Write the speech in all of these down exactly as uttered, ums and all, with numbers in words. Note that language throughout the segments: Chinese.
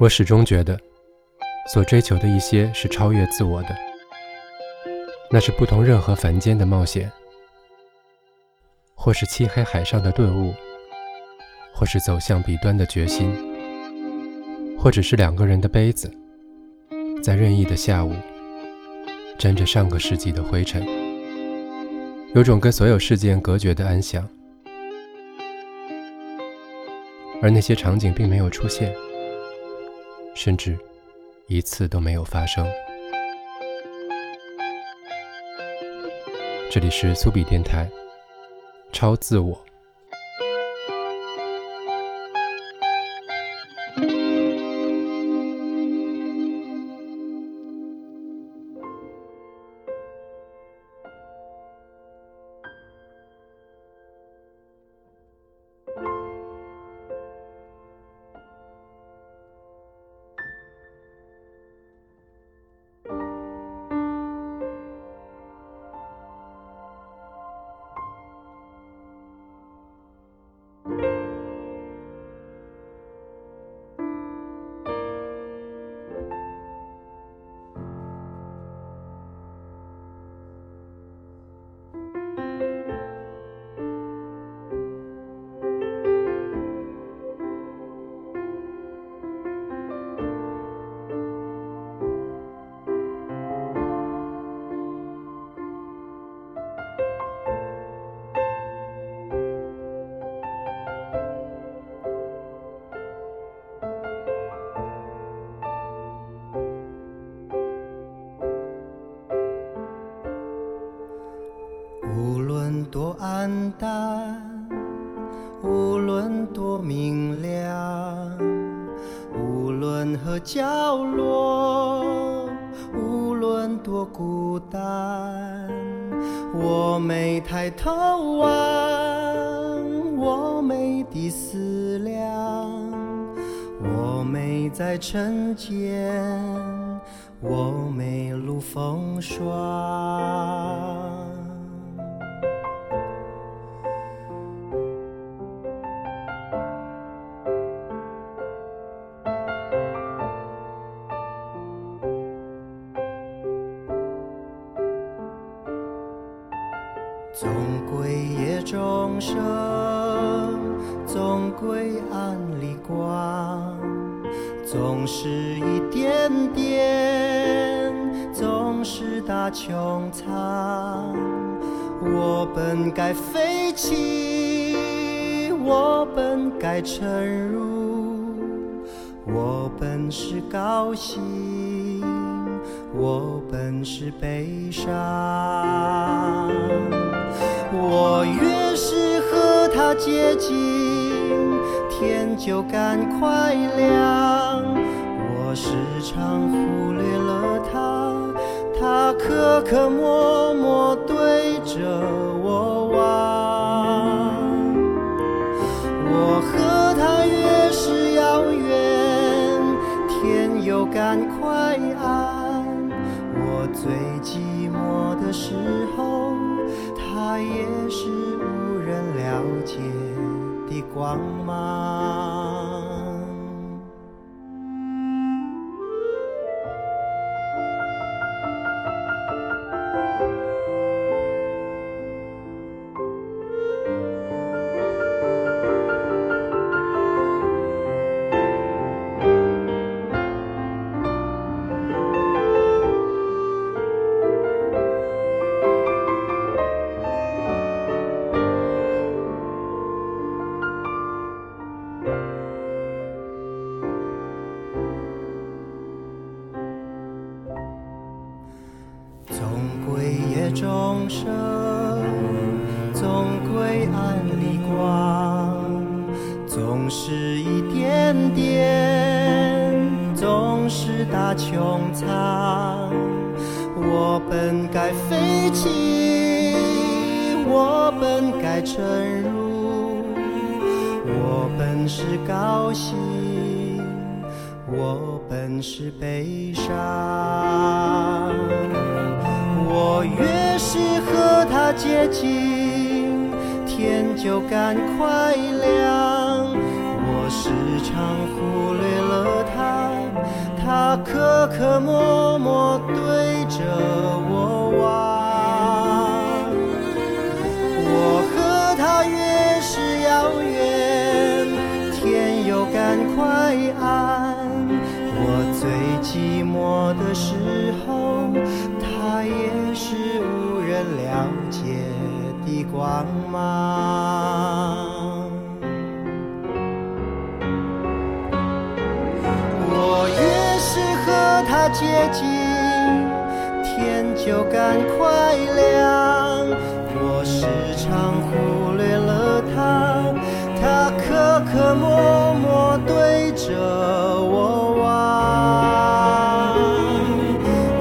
我始终觉得，所追求的一些是超越自我的，那是不同任何凡间的冒险，或是漆黑海上的顿悟，或是走向彼端的决心，或者是两个人的杯子，在任意的下午，沾着上个世纪的灰尘，有种跟所有事件隔绝的安详。而那些场景并没有出现，甚至一次都没有发生。这里是苏比电台，超自我。多暗淡，无论多明亮，无论何角落，无论多孤单，我没抬头望，我没地思量，我没在尘间，我没露风霜。总归夜钟声，总归暗里光，总是一点点，总是大穹苍。我本该飞起，我本该沉入，我本是高兴，我本是悲伤。我越是和他接近，天就赶快亮。我时常忽略了他，他刻刻默默对着我望。我和他越是遥远，天又赶快暗。我最寂寞的时候，它也是无人了解的光芒。我本该飞起，我本该沉入，我本是高兴，我本是悲伤。我越是和他接近，天就赶快亮。我时常忽略了他，他可可默默对着我望，我和他越是遥远，天又赶快暗，我最寂寞的时候，他也是无人了解的光芒。他接近，天就赶快亮，我时常忽略了他，他可可默默对着我望，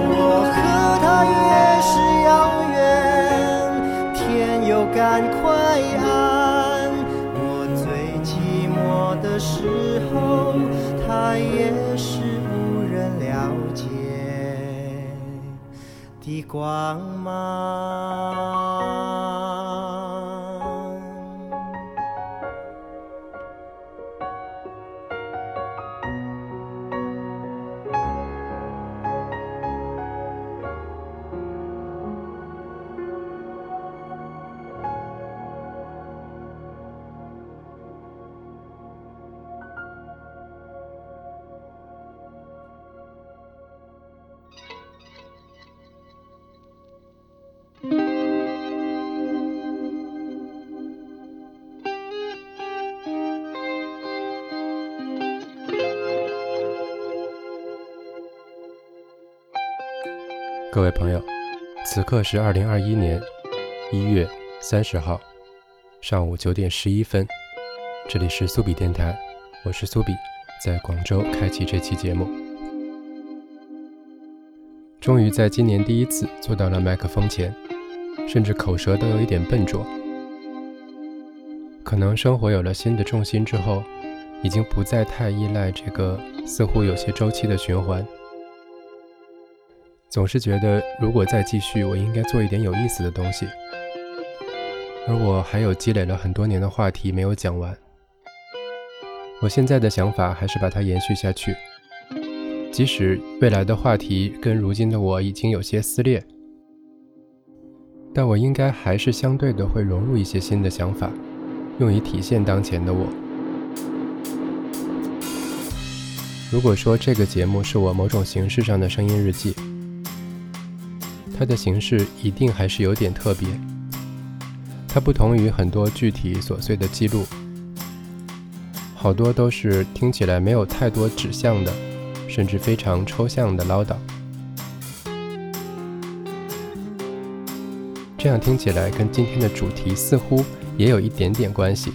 我和他越是遥远，天又赶快暗，我最寂寞的时候，他也是了解的光芒。各位朋友，此刻是二零二一年一月三十号上午九点十一分，这里是苏比电台，我是苏比，在广州开启这期节目。终于在今年第一次坐到了麦克风前，甚至口舌都有一点笨拙。可能生活有了新的重心之后，已经不再太依赖这个似乎有些周期的循环。总是觉得如果再继续，我应该做一点有意思的东西，而我还有积累了很多年的话题没有讲完。我现在的想法还是把它延续下去，即使未来的话题跟如今的我已经有些撕裂，但我应该还是相对的会融入一些新的想法，用以体现当前的我。如果说这个节目是我某种形式上的声音日记，它的形式一定还是有点特别，它不同于很多具体琐碎的记录，好多都是听起来没有太多指向的，甚至非常抽象的唠叨，这样听起来跟今天的主题似乎也有一点点关系。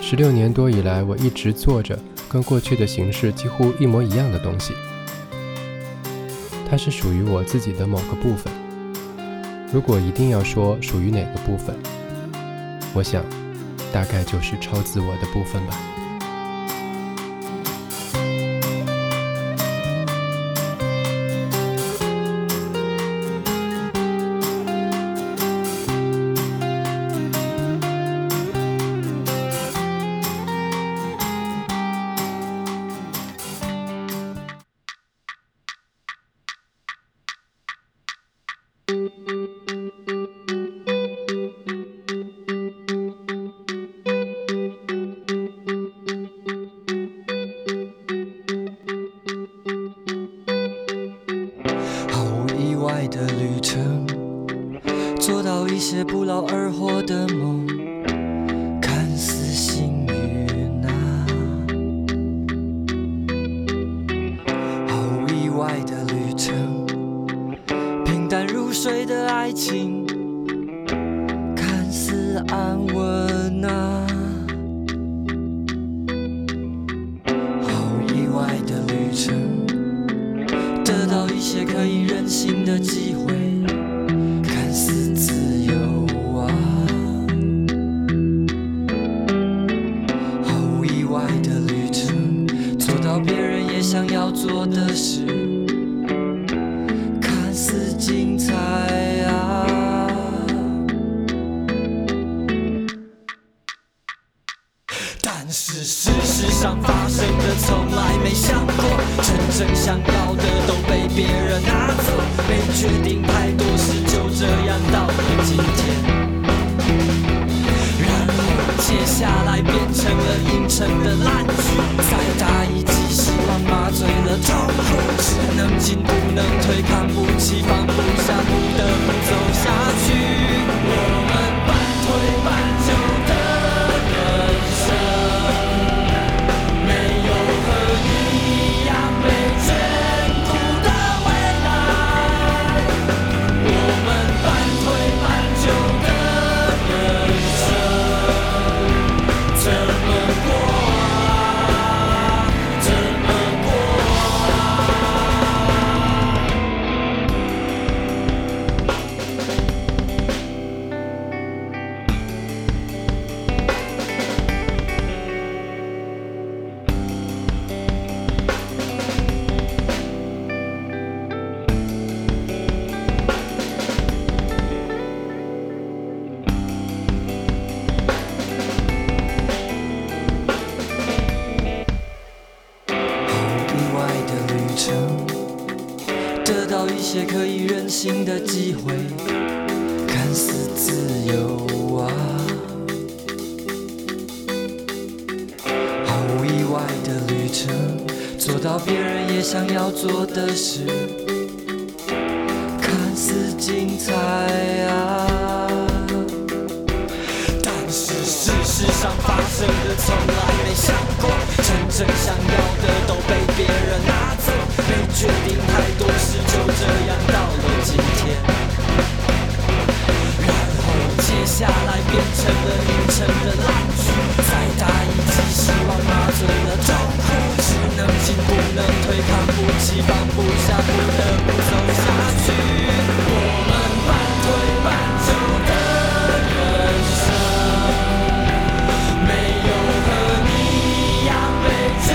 十六年多以来，我一直做着跟过去的形式几乎一模一样的东西，它是属于我自己的某个部分。如果一定要说属于哪个部分，我想大概就是超自我的部分吧。但是事实上发生的从来没想过，声想要的都被别人拿走，没决定太多事，就这样到了今天。然后接下来变成了阴沉的烂剧，再打一剂，希望麻醉了痛苦，只能进不能退，看不起放不下，不得不走下去。我们半推半就。新的机会，看似自由啊，毫无意外的旅程，做到别人也想要做的事，看似精彩啊，但是事实上发生的从来没想过，真正想要的都被别人拿走，没决定太多事，就这样到了今天。然后接下来变成了凌晨的烂剧，再打一剂，希望麻醉了痛苦，只能进不能退，看不起放不下，不得不走下去。我们半推半就的人生，没有和你一样被珍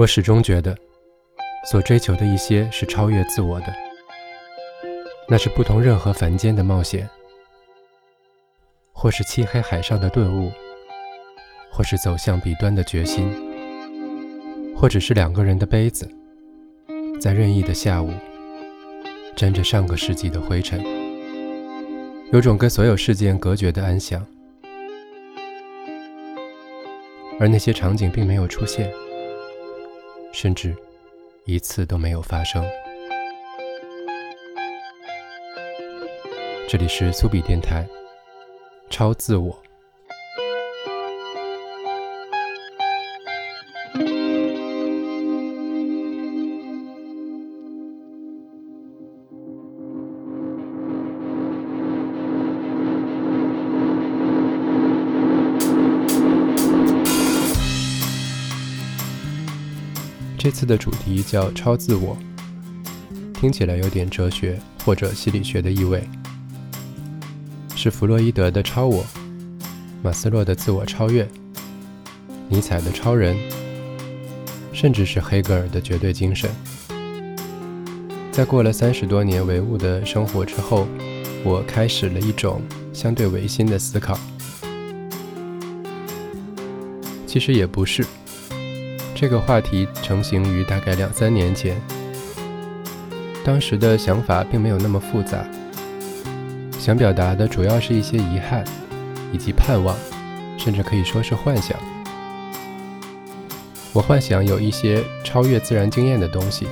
我始终觉得所追求的一些是超越自我的，那是不同任何凡间的冒险，或是漆黑海上的顿悟，或是走向彼端的决心，或者是两个人的杯子，在任意的下午，沾着上个世纪的灰尘，有种跟所有事件隔绝的安详。而那些场景并没有出现，甚至一次都没有发生。这里是苏比电台，超自我。这次的主题叫超自我，听起来有点哲学或者心理学的意味，是弗洛伊德的超我，马斯洛的自我超越，尼采的超人，甚至是黑格尔的绝对精神。在过了三十多年唯物的生活之后，我开始了一种相对唯心的思考。其实也不是，这个话题成型于大概两三年前，当时的想法并没有那么复杂，想表达的主要是一些遗憾以及盼望，甚至可以说是幻想。我幻想有一些超越自然经验的东西，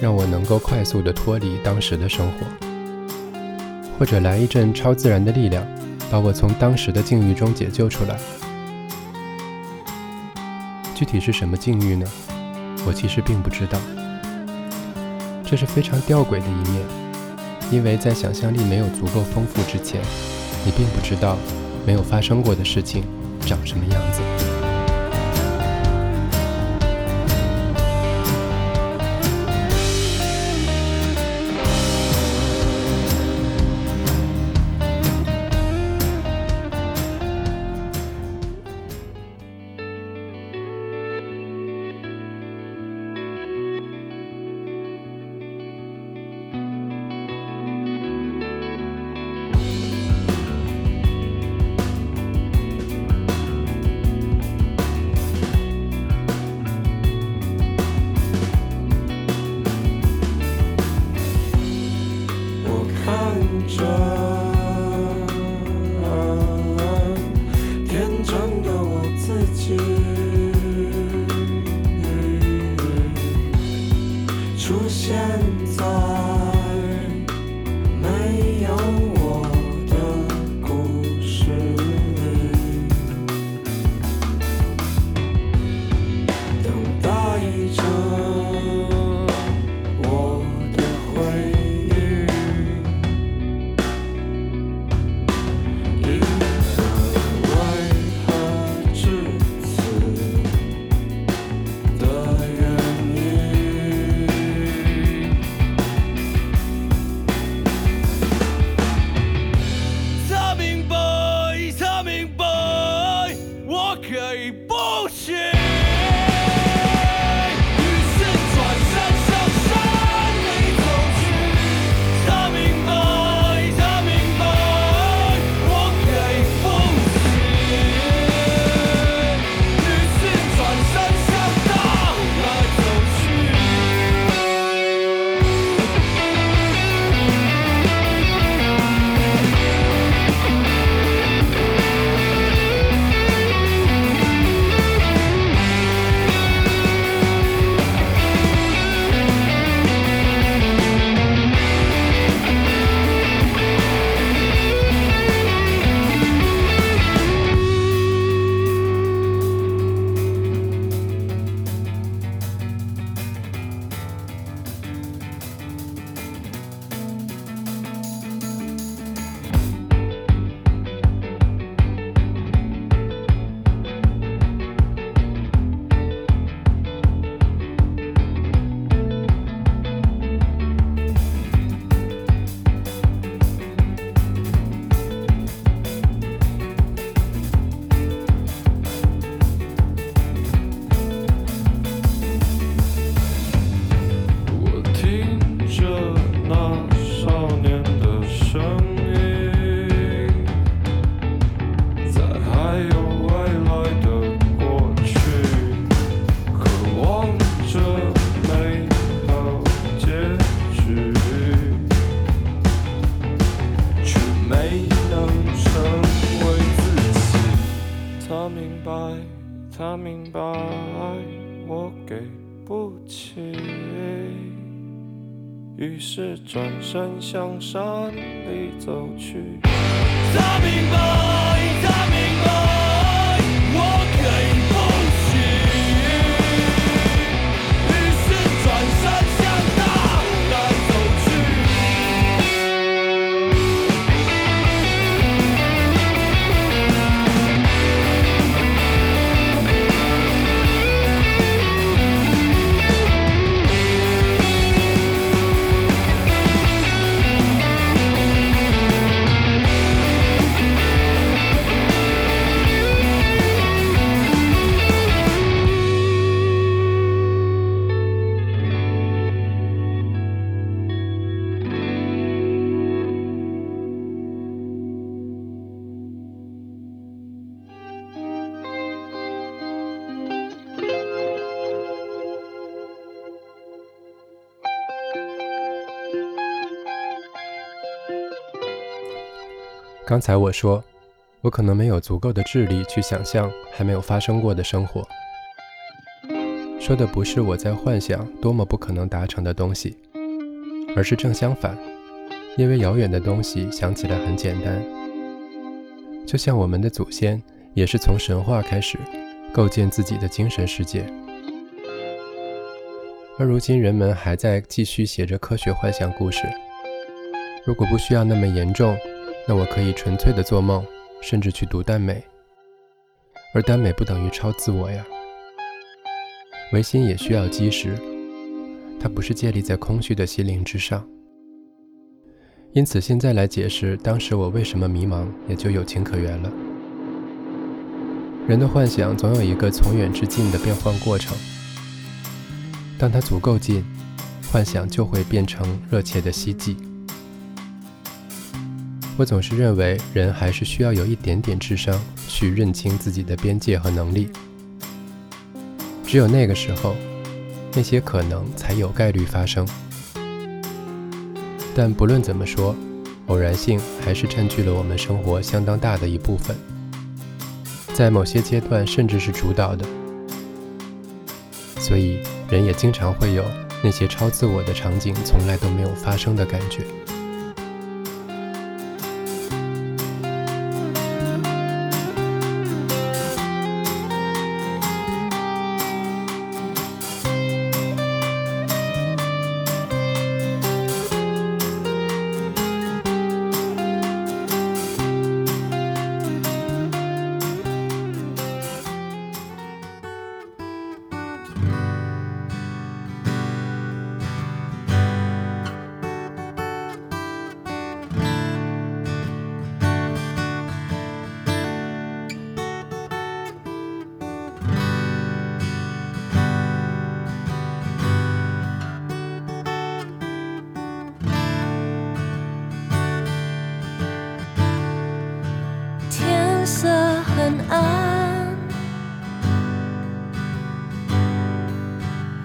让我能够快速地脱离当时的生活，或者来一阵超自然的力量，把我从当时的境遇中解救出来。具体是什么境遇呢？我其实并不知道。这是非常吊诡的一面，因为在想象力没有足够丰富之前，你并不知道没有发生过的事情长什么样子。起，于是转身向山里走去。他明白，他明白。刚才我说，我可能没有足够的智力去想象还没有发生过的生活。说的不是我在幻想多么不可能达成的东西，而是正相反，因为遥远的东西想起来很简单。就像我们的祖先也是从神话开始，构建自己的精神世界。而如今人们还在继续写着科学幻想故事。如果不需要那么严重，那我可以纯粹的做梦，甚至去读耽美，而耽美不等于超自我呀。唯心也需要基石，它不是建立在空虚的心灵之上。因此现在来解释当时我为什么迷茫，也就有情可原了。人的幻想总有一个从远至近的变换过程，当它足够近，幻想就会变成热切的希冀。我总是认为人还是需要有一点点智商去认清自己的边界和能力，只有那个时候，那些可能才有概率发生。但不论怎么说，偶然性还是占据了我们生活相当大的一部分，在某些阶段甚至是主导的，所以人也经常会有那些超自我的场景从来都没有发生的感觉。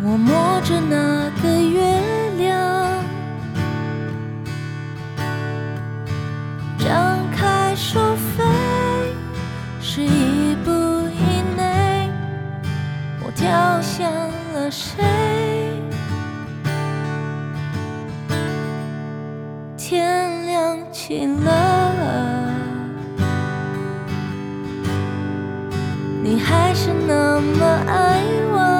我摸着那个月亮，张开手飞，是一步以内，我跳向了谁？天亮起了，你还是那么爱我。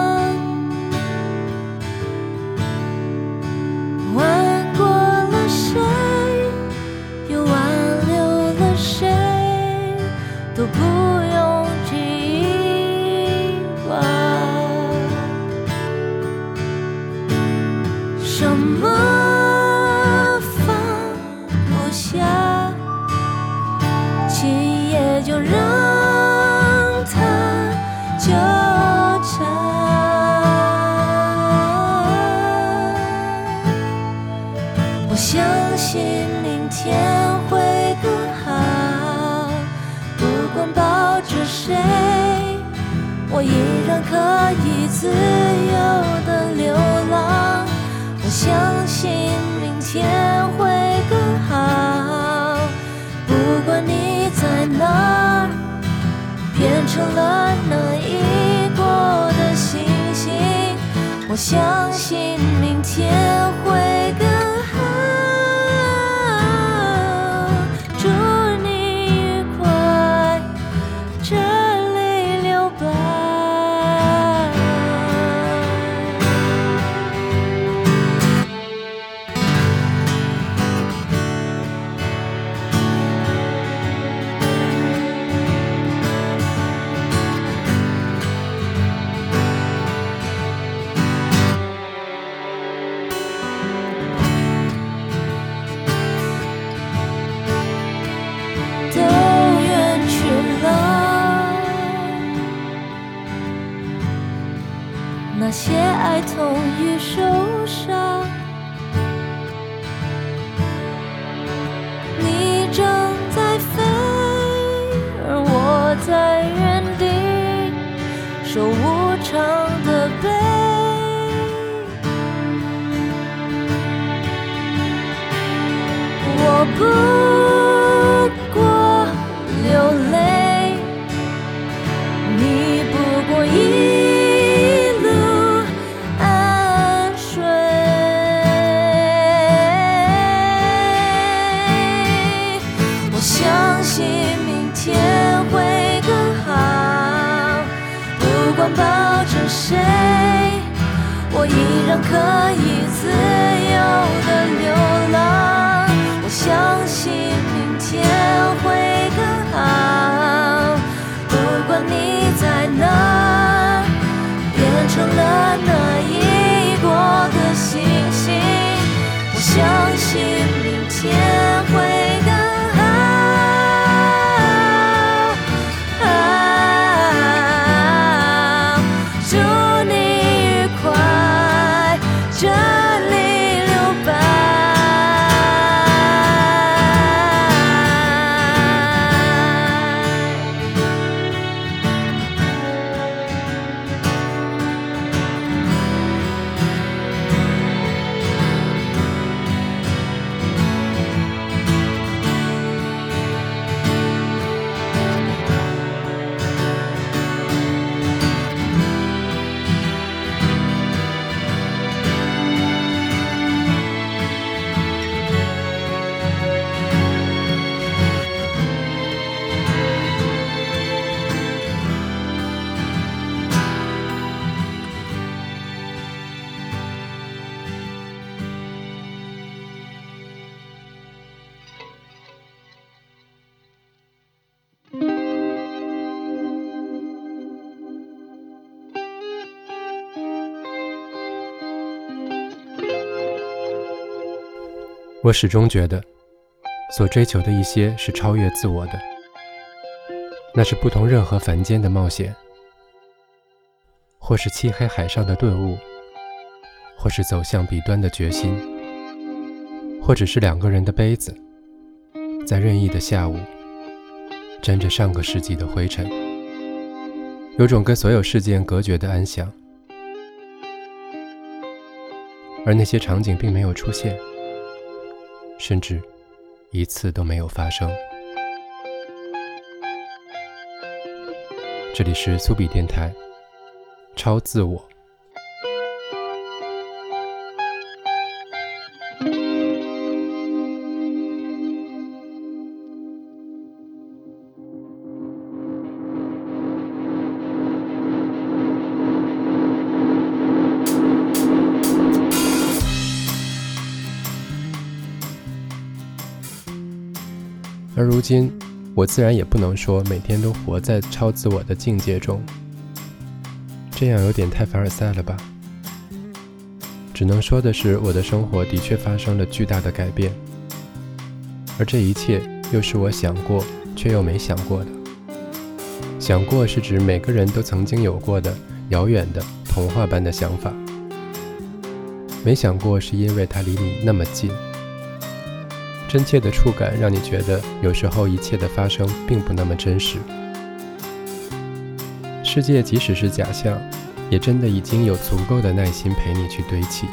我依然可以自由地流浪，我相信明天会更好。不管你在哪，变成了那一国的星星，我我相信明天会更好，祝你愉快，这里留白。那些爱痛与受伤，你正在飞，而我在原地受无常的悲。我不过流泪，你不过一谁，我依然可以自由地流浪。我相信明天会更好，不管你在哪，变成了那一国的星星。我相信明天会更好。我始终觉得，所追求的一些是超越自我的，那是不同任何凡间的冒险，或是漆黑海上的顿悟，或是走向彼端的决心，或者是两个人的杯子，在任意的下午，沾着上个世纪的灰尘，有种跟所有事件隔绝的安详。而那些场景并没有出现，甚至一次都没有发生。这里是苏比电台，超自我。而如今，我自然也不能说每天都活在超自我的境界中，这样有点太凡尔赛了吧。只能说的是，我的生活的确发生了巨大的改变，而这一切又是我想过却又没想过的。想过是指每个人都曾经有过的遥远的童话般的想法，没想过是因为它离你那么近。真切的触感让你觉得有时候一切的发生并不那么真实，世界即使是假象，也真的已经有足够的耐心陪你去堆砌。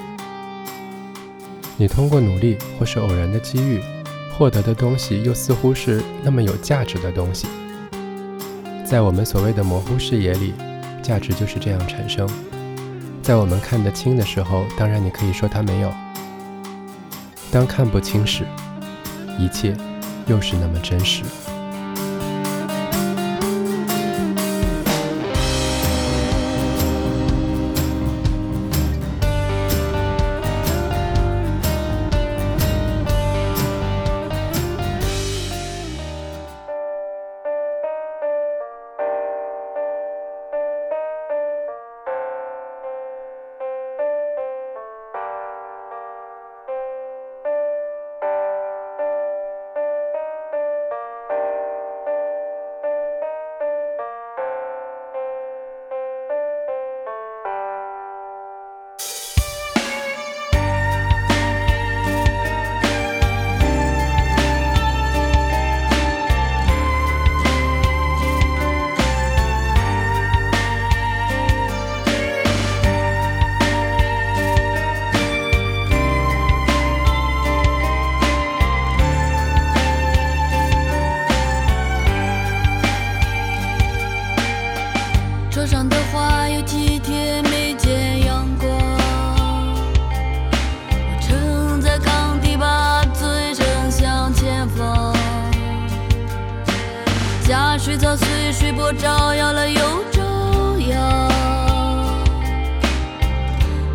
你通过努力或是偶然的机遇获得的东西，又似乎是那么有价值的东西。在我们所谓的模糊视野里，价值就是这样产生，在我们看得清的时候，当然你可以说它没有；当看不清时，一切又是那么真实。水草随水波照耀了又照耀，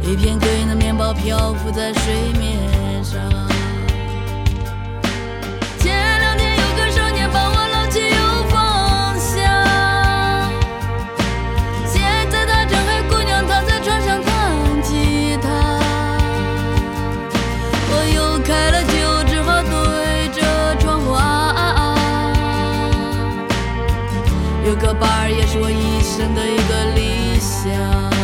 一片cây的面包漂浮在水面上。前两天有个少年把我捞起又放下，现在他正和姑娘躺在船上弹吉他。我又开了酒，只好对着窗户啊啊啊。有个伴儿也是我一生的一个理想。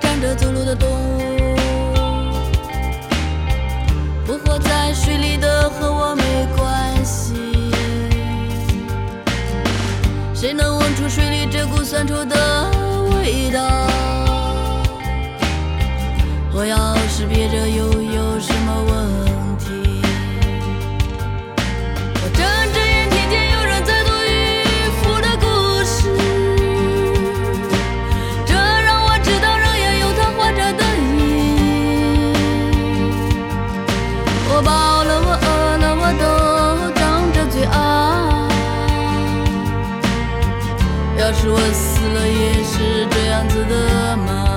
站着走路的动物，不活在水里的和我没关系。谁能闻出水里这股酸臭的味道？我要是憋着又有什么问题？我睁着眼，听见有人在读渔夫的故事。要是我死了也是这样子的吗？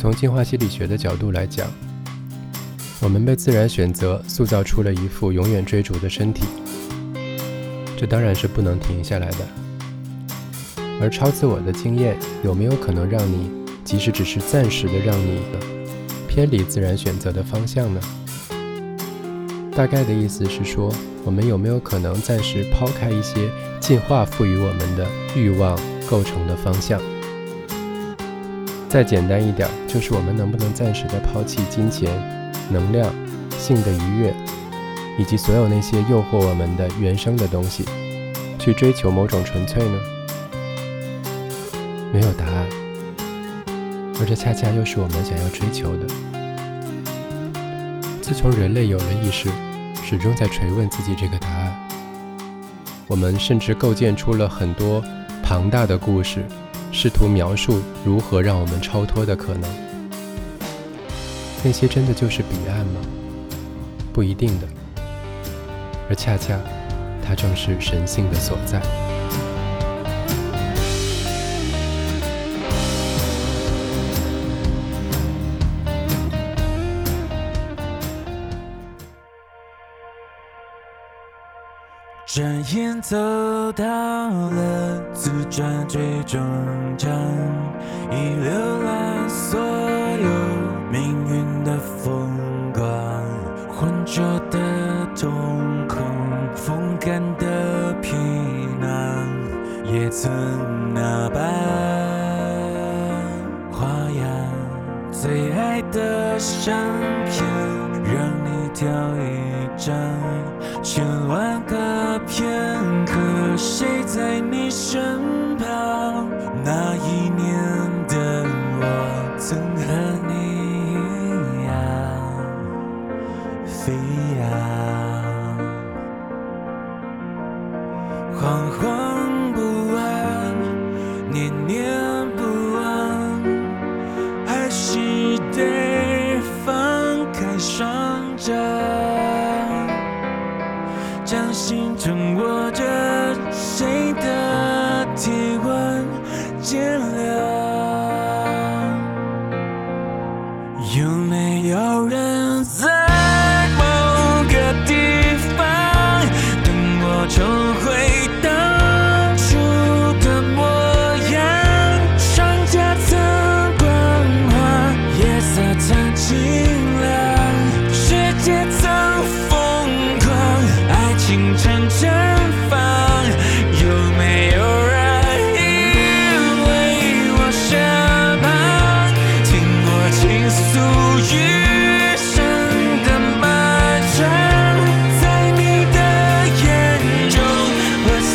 从进化心理学的角度来讲，我们被自然选择塑造出了一副永远追逐的身体，这当然是不能停下来的。而超自我的经验有没有可能让你，即使只是暂时的让你偏离自然选择的方向呢？大概的意思是说，我们有没有可能暂时抛开一些进化赋予我们的欲望构成的方向？再简单一点，就是我们能不能暂时的抛弃金钱、能量、性的愉悦，以及所有那些诱惑我们的原生的东西，去追求某种纯粹呢？没有答案，而这恰恰又是我们想要追求的。自从人类有了意识，始终在垂问自己这个答案。我们甚至构建出了很多庞大的故事，试图描述如何让我们超脱的可能。那些真的就是彼岸吗？不一定的。而恰恰，它正是神性的所在。转眼走到了自转最终章，已浏览所有命运的风光，浑浊的瞳孔，风干的皮囊，也曾那般花样。最爱的相片，让你挑一张，千万个片刻，谁在你身旁？那一年的我，曾和你一样飞扬，惶惶不安，念念不忘，还是得放开双掌。将心中握着谁的体温减量，有没有人在某个地方等我重回当初的模样？上架曾光华，夜色曾清凉，世界曾疯狂，情缠绽放，有没有人因为我身旁？听我倾诉余生的漫长，在你的眼中，我似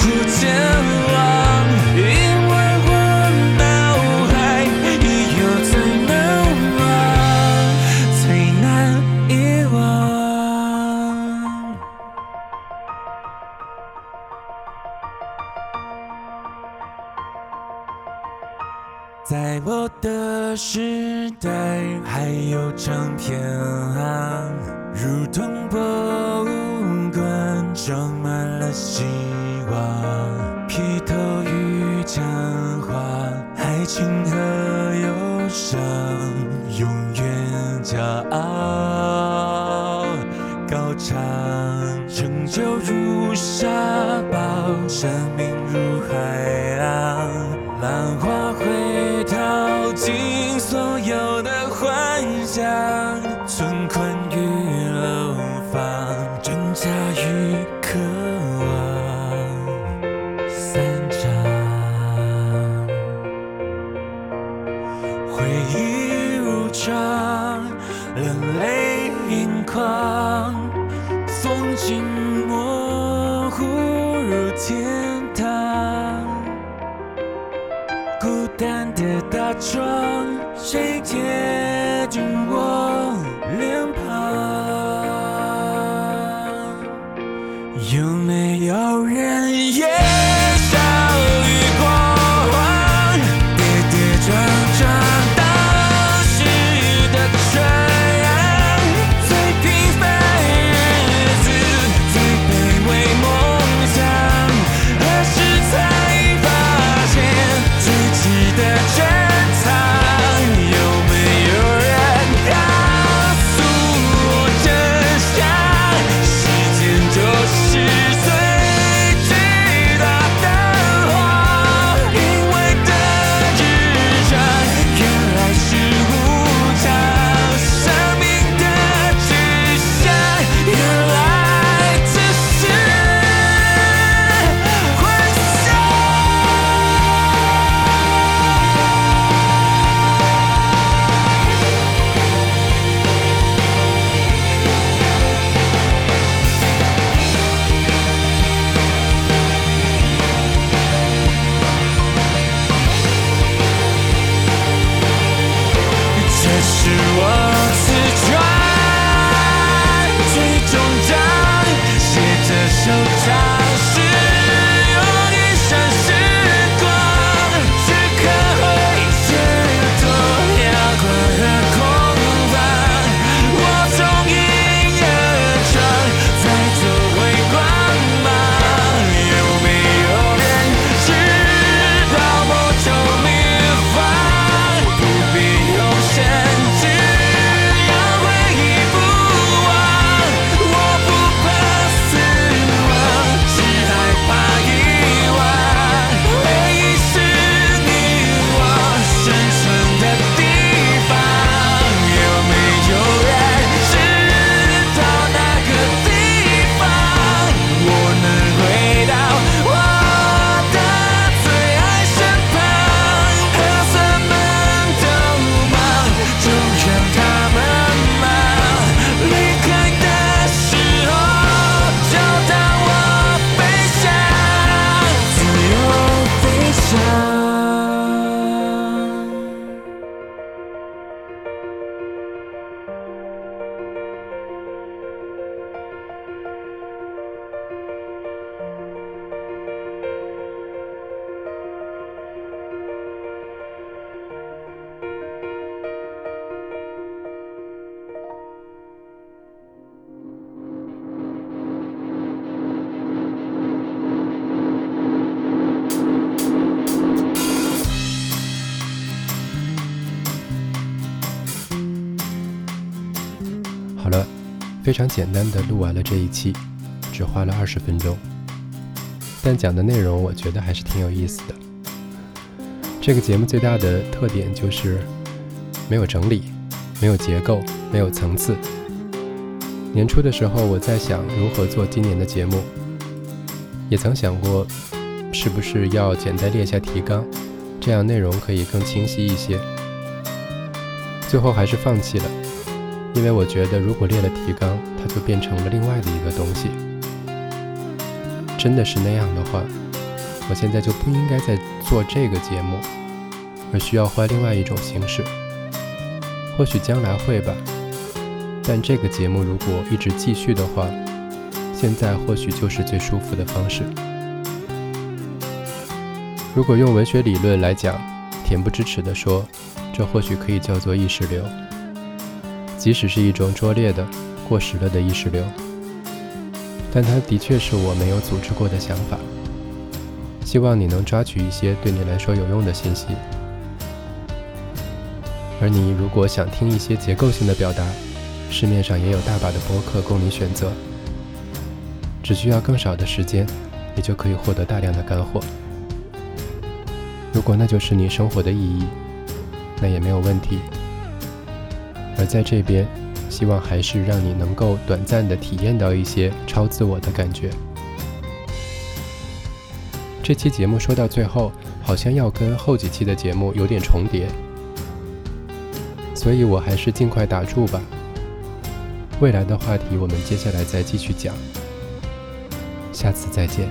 乎健忘，因为我脑海已有最难忘，最难遗忘。在我的时代，还有唱片行，如同博物馆，装满了希望，披头与枪花，爱情和忧伤，永远骄傲高唱，成就如沙堡，生命如海浪，浪花会耗尽所有的幻想，存款与楼房，挣扎与渴望，散场。回忆如常，冷泪盈眶，风景模糊如天堂。孤单的大窗，谁贴着我脸庞？有没有人也笑语过往？跌跌撞撞到时的传染，最平凡日子，最卑微梦想，何时才发现自己的珍藏？有没有人是我刺穿最终章，写着收场是用一生时光，此刻会是多辽阔和空泛，我从一而转再度回光芒，有没有人知道我就迷惘，不必用神非常简单的录完了这一期，只花了二十分钟，但讲的内容我觉得还是挺有意思的。这个节目最大的特点就是没有整理，没有结构，没有层次。年初的时候我在想如何做今年的节目，也曾想过是不是要简单列下提纲，这样内容可以更清晰一些。最后还是放弃了，因为我觉得如果列了提纲，它就变成了另外的一个东西。真的是那样的话，我现在就不应该再做这个节目，而需要换另外一种形式。或许将来会吧，但这个节目如果一直继续的话，现在或许就是最舒服的方式。如果用文学理论来讲，恬不知耻地说，这或许可以叫做意识流。即使是一种拙劣的、过时了的意识流，但它的确是我没有组织过的想法。希望你能抓取一些对你来说有用的信息。而你如果想听一些结构性的表达，市面上也有大把的播客供你选择，只需要更少的时间，你就可以获得大量的干货。如果那就是你生活的意义，那也没有问题。而在这边，希望还是让你能够短暂地体验到一些超自我的感觉。这期节目说到最后，好像要跟后几期的节目有点重叠，所以我还是尽快打住吧。未来的话题我们接下来再继续讲，下次再见。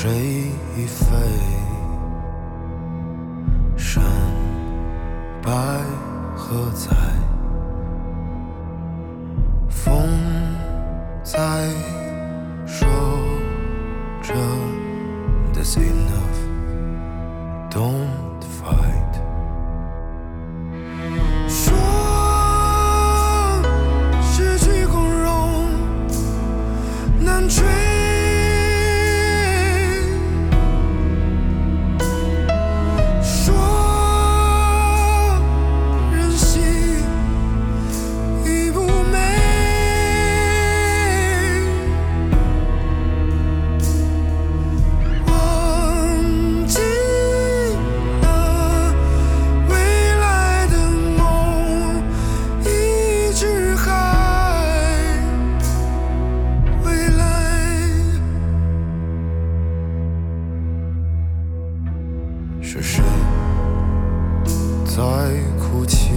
吹是谁在哭泣？